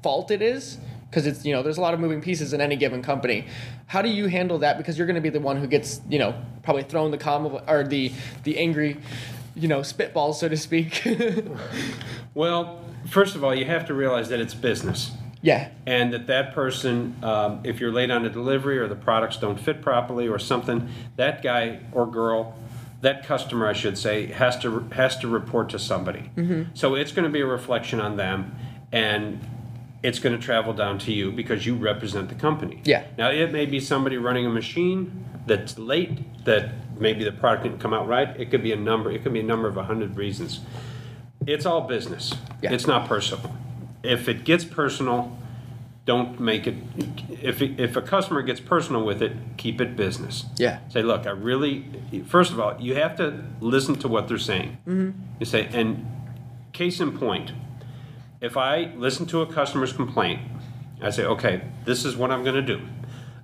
fault it is, because it's, you know, there's a lot of moving pieces in any given company. How do you handle that? Because you're going to be the one who gets, you know, probably thrown the or the angry, you know, spitballs, so to speak. Well, first of all, you have to realize that it's business. Yeah. And that person, if you're late on a delivery or the products don't fit properly or something, that guy or girl, that customer, I should say, has to report to somebody. Mm-hmm. So it's going to be a reflection on them, and it's going to travel down to you because you represent the company. Yeah. Now, it may be somebody running a machine that's late, that maybe the product didn't come out right. It could be a number. It could be a number of 100 reasons. It's all business. Yeah. It's not personal. If it gets personal, don't make it. If a customer gets personal with it, keep it business. Yeah. Say, look, first of all, you have to listen to what they're saying. Mm-hmm. You say, and case in point, if I listen to a customer's complaint, I say, okay, this is what I'm going to do.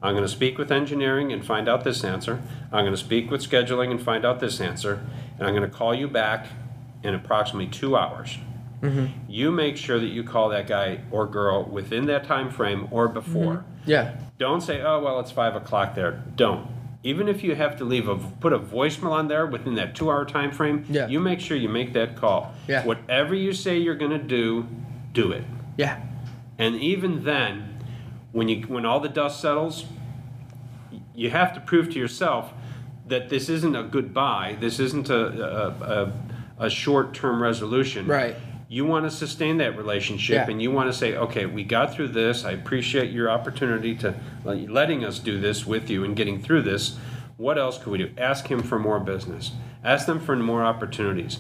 I'm going to speak with engineering and find out this answer. I'm going to speak with scheduling and find out this answer. And I'm going to call you back in approximately 2 hours. Mm-hmm. You make sure that you call that guy or girl within that time frame or before. Mm-hmm. Yeah. Don't say, oh, well, it's 5 o'clock there. Don't. Even if you have to put a voicemail on there within that 2-hour time frame, yeah, you make sure you make that call. Yeah. Whatever you say you're going to do, do it. Yeah. And even then, when all the dust settles, you have to prove to yourself that this isn't a goodbye. This isn't a short-term resolution. Right. You want to sustain that relationship, yeah, and you want to say, okay, we got through this. I appreciate your opportunity to letting us do this with you and getting through this. What else could we do? Ask him for more business. Ask them for more opportunities.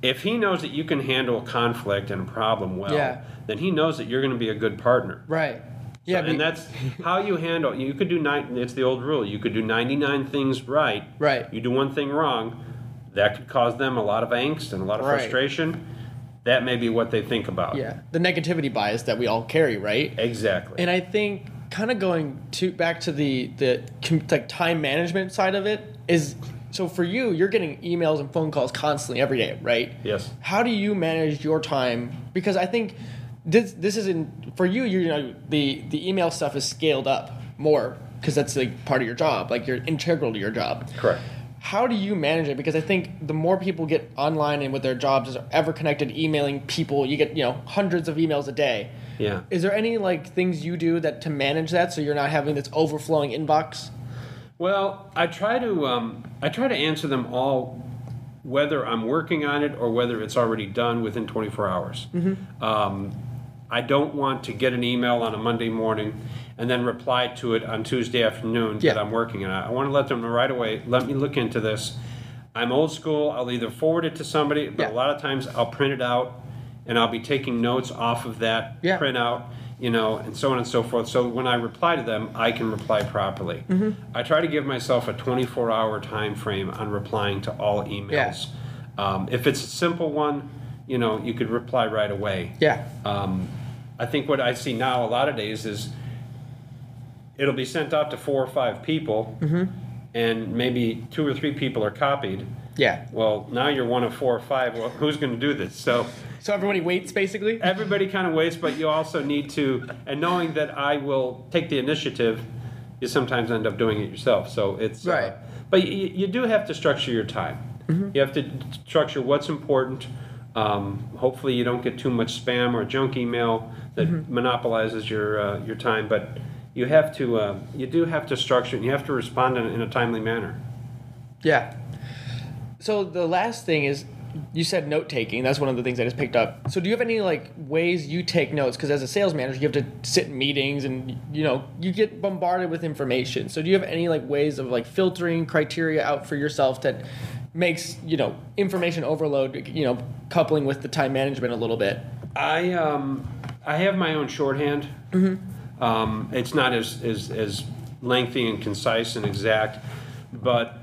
If he knows that you can handle conflict and a problem well, yeah, then he knows that you're going to be a good partner. Right. Yeah, so, and that's how you handle. You could do it's the old rule. You could do 99 things right. Right. You do one thing wrong, that could cause them a lot of angst and a lot of frustration. That may be what they think about. Yeah, the negativity bias that we all carry, right? Exactly. And I think kind of back to the time management side of it is, so for you, you're getting emails and phone calls constantly every day, right? Yes. How do you manage your time? Because I think this is for you. You know, the email stuff is scaled up more because that's like part of your job. Like, you're integral to your job. Correct. How do you manage it? Because I think the more people get online and with their jobs are ever connected, emailing people, you get, you know, hundreds of emails a day. Yeah. Is there any things you do to manage that so you're not having this overflowing inbox? Well, I try to answer them all, whether I'm working on it or whether it's already done within 24 hours. Mm-hmm. I don't want to get an email on a Monday morning and then reply to it on Tuesday afternoon, yeah, that I'm working on. I want to let them know right away, let me look into this. I'm old school. I'll either forward it to somebody, but yeah, a lot of times I'll print it out, and I'll be taking notes off of that, yeah, printout, you know, and so on and so forth. So when I reply to them, I can reply properly. Mm-hmm. I try to give myself a 24-hour time frame on replying to all emails. Yeah. If it's a simple one, you know, you could reply right away. Yeah. I think what I see now a lot of days is, it'll be sent out to 4 or 5 people, mm-hmm, and maybe 2 or 3 people are copied. Yeah. Well, now you're one of 4 or 5. Well, who's going to do this? So everybody waits, basically? Everybody kind of waits, but you also need to, and knowing that I will take the initiative, you sometimes end up doing it yourself. So it's right. But you do have to structure your time. Mm-hmm. You have to structure what's important. Hopefully you don't get too much spam or junk email that, mm-hmm, monopolizes your time, but you have to, you do have to structure it, and you have to respond in a timely manner. Yeah. So the last thing is, you said note-taking. That's one of the things I just picked up. So do you have any ways you take notes? Because as a sales manager, you have to sit in meetings, and you know you get bombarded with information. So do you have any ways of filtering criteria out for yourself that makes, you know, information overload, you know, coupling with the time management a little bit? I have my own shorthand. Mm-hmm. It's not as lengthy and concise and exact, but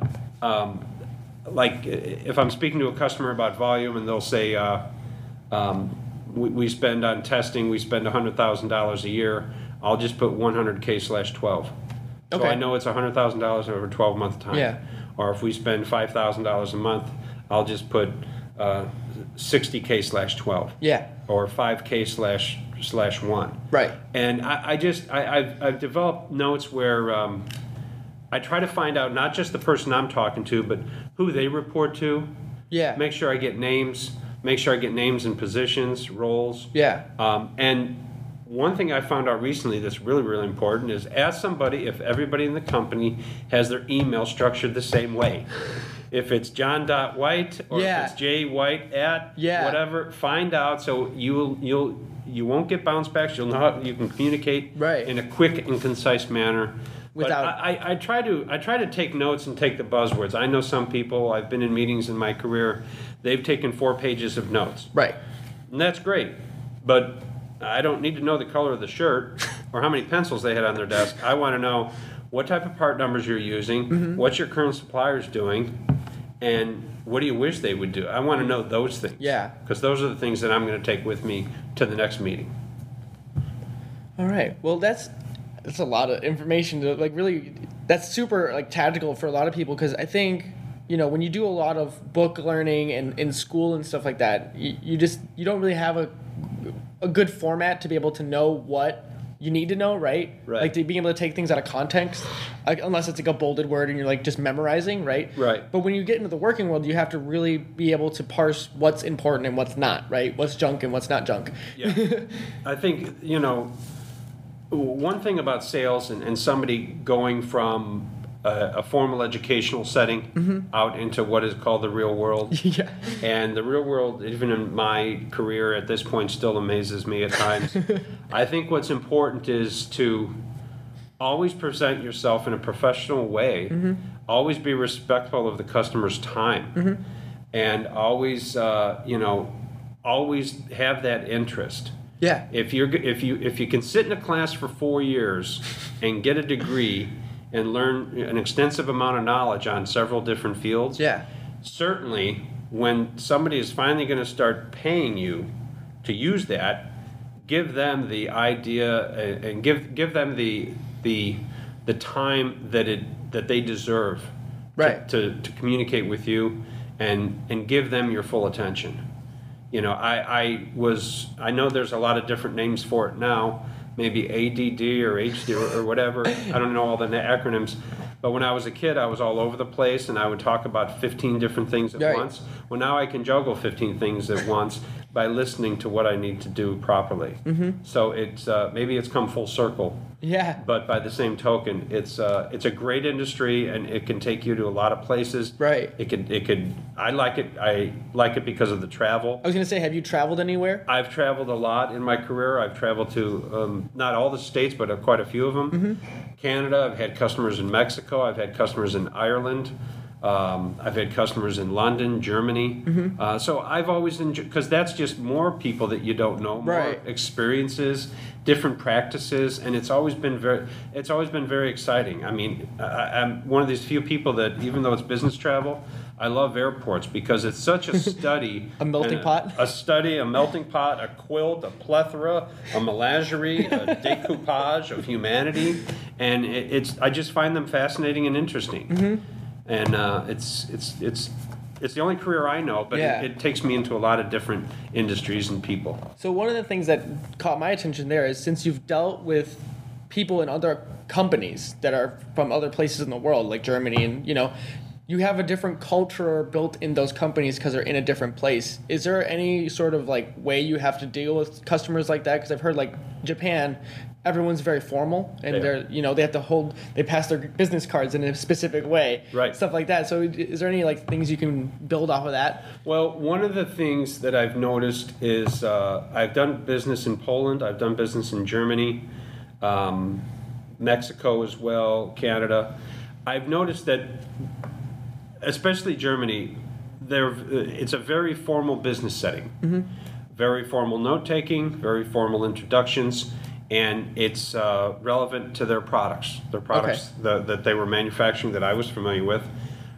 like if I'm speaking to a customer about volume and they'll say, we spend on testing, we spend $100,000 a year, I'll just put 100K/12. So okay. I know it's $100,000 over a 12-month time. Yeah. Or if we spend $5,000 a month, I'll just put 60K/12. Yeah. Or 5K/1. Right. And I've developed notes where I try to find out not just the person I'm talking to, but who they report to. Yeah. Make sure I get names. Make sure I get names and positions, roles. Yeah. And one thing I found out recently that's really, really important is ask somebody if everybody in the company has their email structured the same way. If it's John.White or yeah. if it's J.White@ yeah. whatever, find out so you won't get bounce backs. You'll know how you can communicate right. in a quick and concise manner. Without but I try to take notes and take the buzzwords. I know some people. I've been in meetings in my career. They've taken 4 pages of notes. Right, and that's great, but I don't need to know the color of the shirt or how many pencils they had on their desk. I want to know what type of part numbers you're using, mm-hmm. what your current supplier's doing, and what do you wish they would do. I want to know those things. Yeah. Because those are the things that I'm going to take with me to the next meeting. All right. Well, that's a lot of information. To, like, really, that's super like tactical for a lot of people because I think, you know, when you do a lot of book learning and in school and stuff like that, you don't really have a good format to be able to know what you need to know, right? Like to be able to take things out of context, like, unless it's like a bolded word and you're like just memorizing, right? But when you get into the working world, you have to really be able to parse what's important and what's not, right? What's junk and what's not junk. Yeah. I think, you know, one thing about sales and somebody going from a formal educational setting mm-hmm. out into what is called the real world. Yeah. And the real world, even in my career at this point, still amazes me at times. I think what's important is to always present yourself in a professional way, mm-hmm. always be respectful of the customer's time, mm-hmm. and always, always have that interest. Yeah. If you can sit in a class for 4 years and get a degree and learn an extensive amount of knowledge on several different fields, yeah. certainly when somebody is finally going to start paying you to use that, give them the idea and give them the time that they deserve right. to communicate with you and give them your full attention. You know, I know there's a lot of different names for it now, maybe ADD or HD or whatever. I don't know all the acronyms. But when I was a kid, I was all over the place, and I would talk about 15 different things at right. once. Well, now I can juggle 15 things at once by listening to what I need to do properly. Mm-hmm. So it's maybe it's come full circle. Yeah. But by the same token, it's a great industry, and it can take you to a lot of places. Right. It could. I like it because of the travel. I was gonna say, have you traveled anywhere? I've traveled a lot in my career. I've traveled to not all the states, but quite a few of them. Mm-hmm. Canada. I've had customers in Mexico. I've had customers in Ireland. I've had customers in London, Germany. Mm-hmm. So I've always enjoyed, because that's just more people that you don't know, more right. experiences, different practices, and it's always been very exciting. I mean, I'm one of these few people that, even though it's business travel, I love airports because it's such a study. A melting pot? A study, a melting pot, a quilt, a plethora, a menagerie, a decoupage of humanity, and I just find them fascinating and interesting. Mm-hmm. And it's the only career I know, but yeah. it takes me into a lot of different industries and people. So one of the things that caught my attention there is, since you've dealt with people in other companies that are from other places in the world, like Germany, and you have a different culture built in those companies because they're in a different place. Is there any sort of like way you have to deal with customers like that? Because I've heard like Japan, everyone's very formal, and they have to pass their business cards in a specific way, right. stuff like that. So is there any like things you can build off of that? Well, one of the things that I've noticed is I've done business in Poland, I've done business in Germany, Mexico as well, Canada. I've noticed that, especially Germany, it's a very formal business setting, mm-hmm. very formal note taking, very formal introductions. and it's relevant to their products. Their products that they were manufacturing that I was familiar with,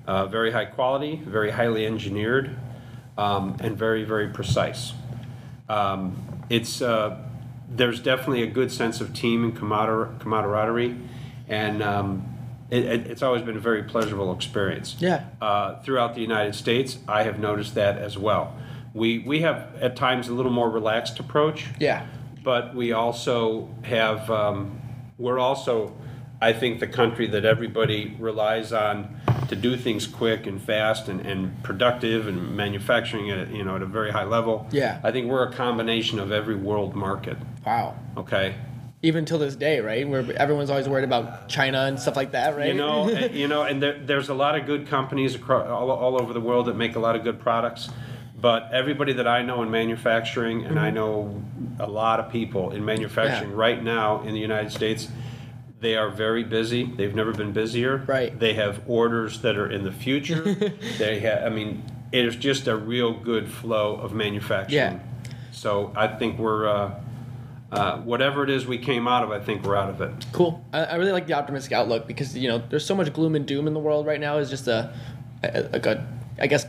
very high quality, very highly engineered, and very, very precise. There's definitely a good sense of team and camaraderie, and it's always been a very pleasurable experience. Yeah. Throughout the United States, I have noticed that as well. We have at times a little more relaxed approach. Yeah. But we also have, we're also, I think, the country that everybody relies on to do things quick and fast and productive and manufacturing at, you know, at a very high level. Yeah. I think we're a combination of every world market. Wow. Okay. Even till this day, right? Where everyone's always worried about China and stuff like that, right? You know, and there's a lot of good companies across all over the world that make a lot of good products. But everybody that I know in manufacturing, and I know a lot of people in manufacturing right now in the United States, they are very busy. They've never been busier. Right. They have orders that are in the future. I mean, it is just a real good flow of manufacturing. Yeah. So I think we're, whatever it is we came out of, I think we're out of it. Cool. I really like the optimistic outlook because, you know, there's so much gloom and doom in the world right now. It's just a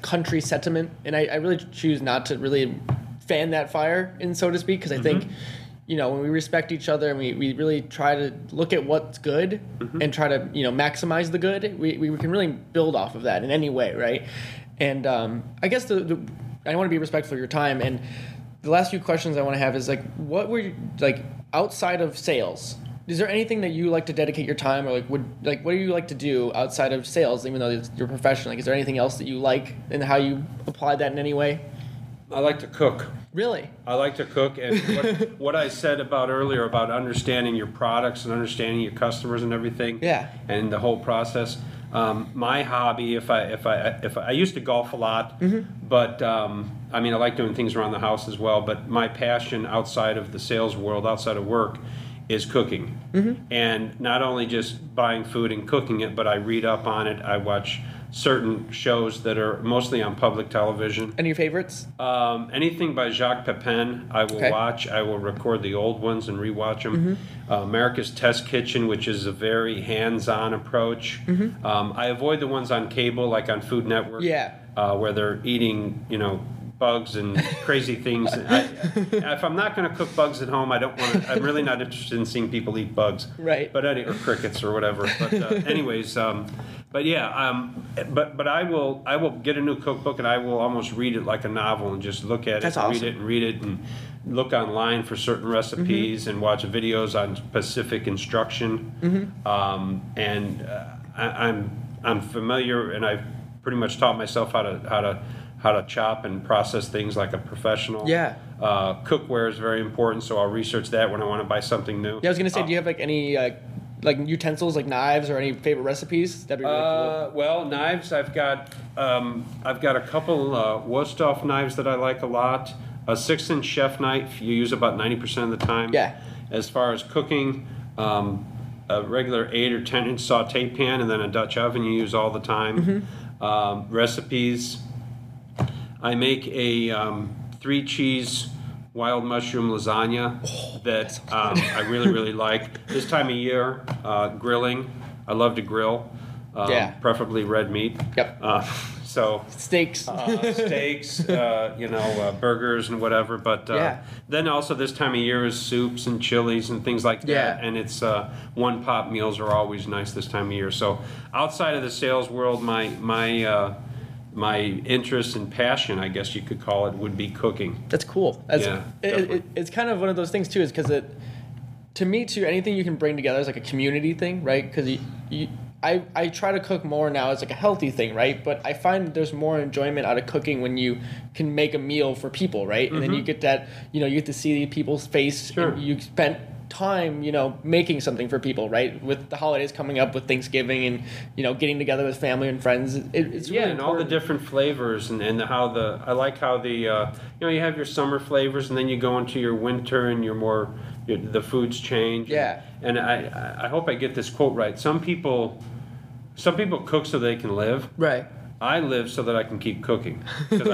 country sentiment, and I really choose not to really fan that fire, in so to speak, because I think, you know, when we respect each other and we really try to look at what's good and try to, you know, maximize the good, we can really build off of that in any way, right? And I guess I want to be respectful of your time, and the last few questions I want to have is, like, what were you, like, outside of sales? Is there anything that you like to dedicate your time, or what do you like to do outside of sales, even though it's your profession? Like, is there anything else that you like, and how you apply that in any way? I like to cook. Really? I like to cook, and what I said about earlier about understanding your products and understanding your customers and everything, and the whole process. My hobby, if I used to golf a lot, but I mean, I like doing things around the house as well. But my passion outside of the sales world, outside of work, is cooking, and not only just buying food and cooking it, but I read up on it. I watch certain shows that are mostly on public television. Any favorites? Anything by Jacques Pepin, I will watch. I will record the old ones and rewatch them. America's Test Kitchen, which is a very hands-on approach. I avoid the ones on cable, like on Food Network, where they're eating, you know, bugs and crazy things. If I'm not going to cook bugs at home, I don't want to. I'm really not interested in seeing people eat bugs, right? But or crickets or whatever. But anyways, but I will get a new cookbook, and I will almost read it like a novel and just look at That's it, awesome. read it, and look online for certain recipes and watch videos on specific instruction. I'm familiar, and I've pretty much taught myself how to chop and process things like a professional. Yeah. Cookware is very important, so I'll research that when I want to buy something new. Yeah, I was going to say, do you have, like, any utensils, like knives, or any favorite recipes? That'd be really cool. Well, knives, I've got a couple Wusthof knives that I like a lot. A 6-inch chef knife you use about 90% of the time. Yeah. As far as cooking, a regular 8 or 10-inch saute pan, and then a Dutch oven you use all the time. Recipes. I make a 3-cheese wild mushroom lasagna that I really, really like. This time of year, grilling. I love to grill, preferably red meat. Yep. So steaks, burgers and whatever. But then also this time of year is soups and chilies and things like that. Yeah. And it's one-pot meals are always nice this time of year. So outside of the sales world, my interest and passion, I guess you could call it, would be cooking. That's cool. It's kind of one of those things, too, is because to me, too, anything you can bring together is like a community thing, right? Because I try to cook more now as like a healthy thing, right? But I find there's more enjoyment out of cooking when you can make a meal for people, right? And then you get that, you know, you get to see people's face. Sure. And you spent time, you know, making something for people, right? With the holidays coming up, with Thanksgiving, and, you know, getting together with family and friends, it's really and important. All the different flavors and how you have your summer flavors, and then you go into your winter and the foods change. Yeah. And I hope I get this quote right. Some people cook so they can live. Right. I live so that I can keep cooking because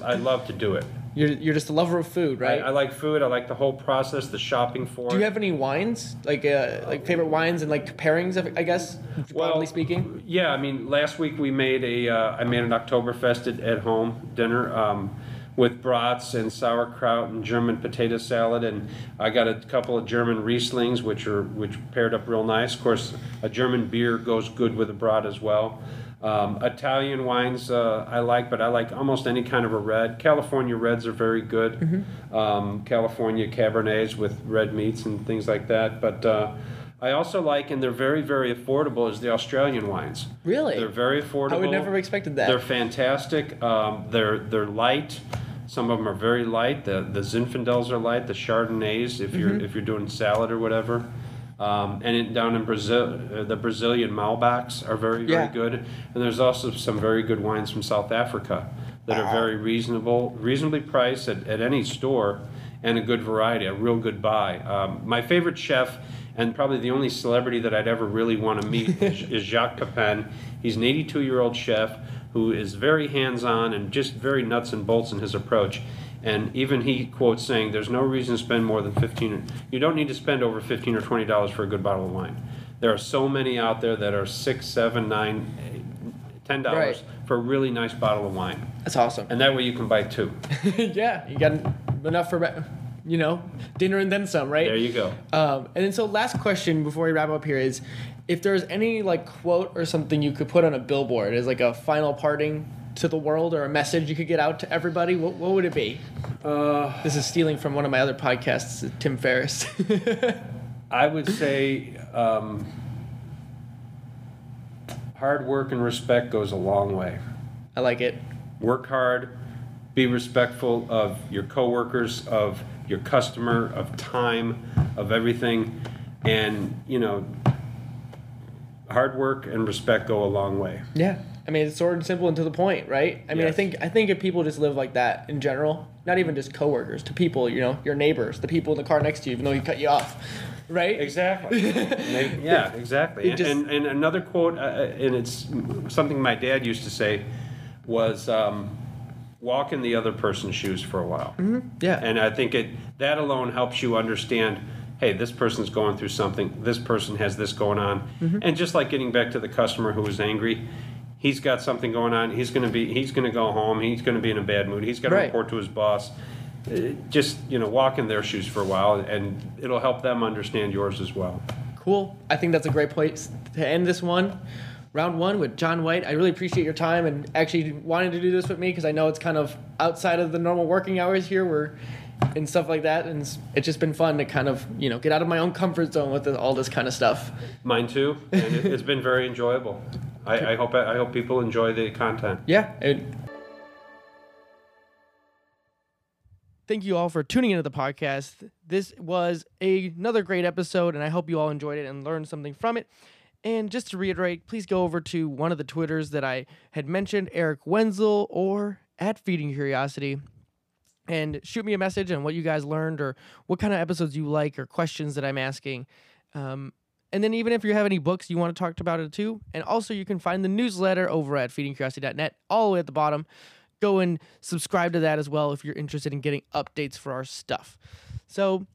I love to do it. You're just a lover of food, right? I like food. I like the whole process, the shopping for it. Do you have any wines, like favorite wines and like pairings of, I guess, broadly speaking? Yeah, I mean, last week we made I made an Oktoberfest at home dinner with brats and sauerkraut and German potato salad, and I got a couple of German Rieslings, which paired up real nice. Of course, a German beer goes good with a brat as well. Italian wines I like, but I like almost any kind of a red. California reds are very good. Mm-hmm. California Cabernets with red meats and things like that. But I also like, and they're very, very affordable, is the Australian wines. Really? They're very affordable. I would never have expected that. They're fantastic. They're light. Some of them are very light. The Zinfandels are light. The Chardonnays, if you're doing salad or whatever. Down in Brazil, the Brazilian Malbecs are very, very good. And there's also some very good wines from South Africa that are very reasonably priced at any store, and a good variety, a real good buy. My favorite chef, and probably the only celebrity that I'd ever really want to meet, is Jacques Pepin. He's an 82-year-old chef who is very hands-on and just very nuts and bolts in his approach. And even he quotes saying, there's no reason to spend more than you don't need to spend over $15 or $20 for a good bottle of wine. There are so many out there that are $6, $7, $9, $10 for a really nice bottle of wine. That's awesome. And that way you can buy two. Yeah, you got enough for, dinner and then some, right? There you go. And then so last question before we wrap up here is, if there's any quote or something you could put on a billboard as a final parting to the world, or a message you could get out to everybody, what would it be? This is stealing from one of my other podcasts, Tim Ferriss. I would say hard work and respect goes a long way. I like it. Work hard, be respectful of your coworkers, of your customer, of time, of everything, and hard work and respect go a long way. Yeah. I mean, it's sort of simple and to the point, right? I mean, I think if people just live like that in general, not even just coworkers, to people, your neighbors, the people in the car next to you, even though he cut you off, right? Exactly. Yeah, exactly. And another quote, and it's something my dad used to say, was walk in the other person's shoes for a while. Mm-hmm. Yeah. And I think that alone helps you understand, hey, this person's going through something, this person has this going on. Mm-hmm. And just like getting back to the customer who was angry, he's got something going on. He's going to go home. He's going to be in a bad mood. He's got to report to his boss. Just, walk in their shoes for a while, and it'll help them understand yours as well. Cool. I think that's a great place to end this one. Round one with John White. I really appreciate your time and actually wanted to do this with me, because I know it's kind of outside of the normal working hours here and stuff like that, and it's just been fun to kind of get out of my own comfort zone with all this kind of stuff. Mine too, and it's been very enjoyable. I hope people enjoy the content. Yeah. Thank you all for tuning into the podcast. This was another great episode, and I hope you all enjoyed it and learned something from it. And just to reiterate, please go over to one of the Twitters that I had mentioned, Eric Wenzel or @Feeding Curiosity, and shoot me a message on what you guys learned or what kind of episodes you like or questions that I'm asking. And then even if you have any books you want to talk about it too. And also you can find the newsletter over at feedingcuriosity.net all the way at the bottom. Go and subscribe to that as well if you're interested in getting updates for our stuff. So,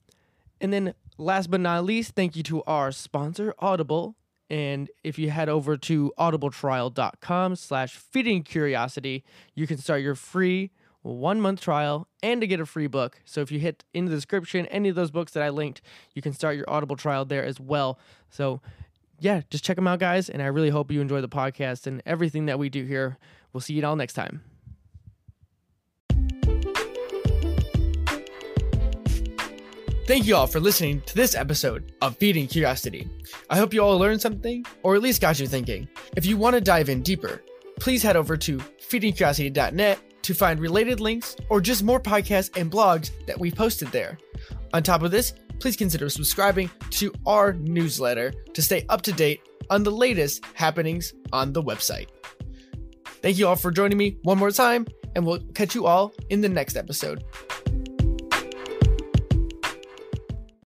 and then last but not least, thank you to our sponsor, Audible. And if you head over to audibletrial.com/feedingcuriosity, you can start your free 1-month trial and to get a free book. So if you hit in the description any of those books that I linked, you can start your Audible trial there as well. So yeah, just check them out, guys, and I really hope you enjoy the podcast and everything that we do here. We'll see you all next time. Thank you all for listening to this episode of Feeding Curiosity. I hope you all learned something, or at least got you thinking. If you want to dive in deeper, please head over to feedingcuriosity.net to find related links or just more podcasts and blogs that we posted there. On top of this, please consider subscribing to our newsletter to stay up to date on the latest happenings on the website. Thank you all for joining me one more time, and we'll catch you all in the next episode.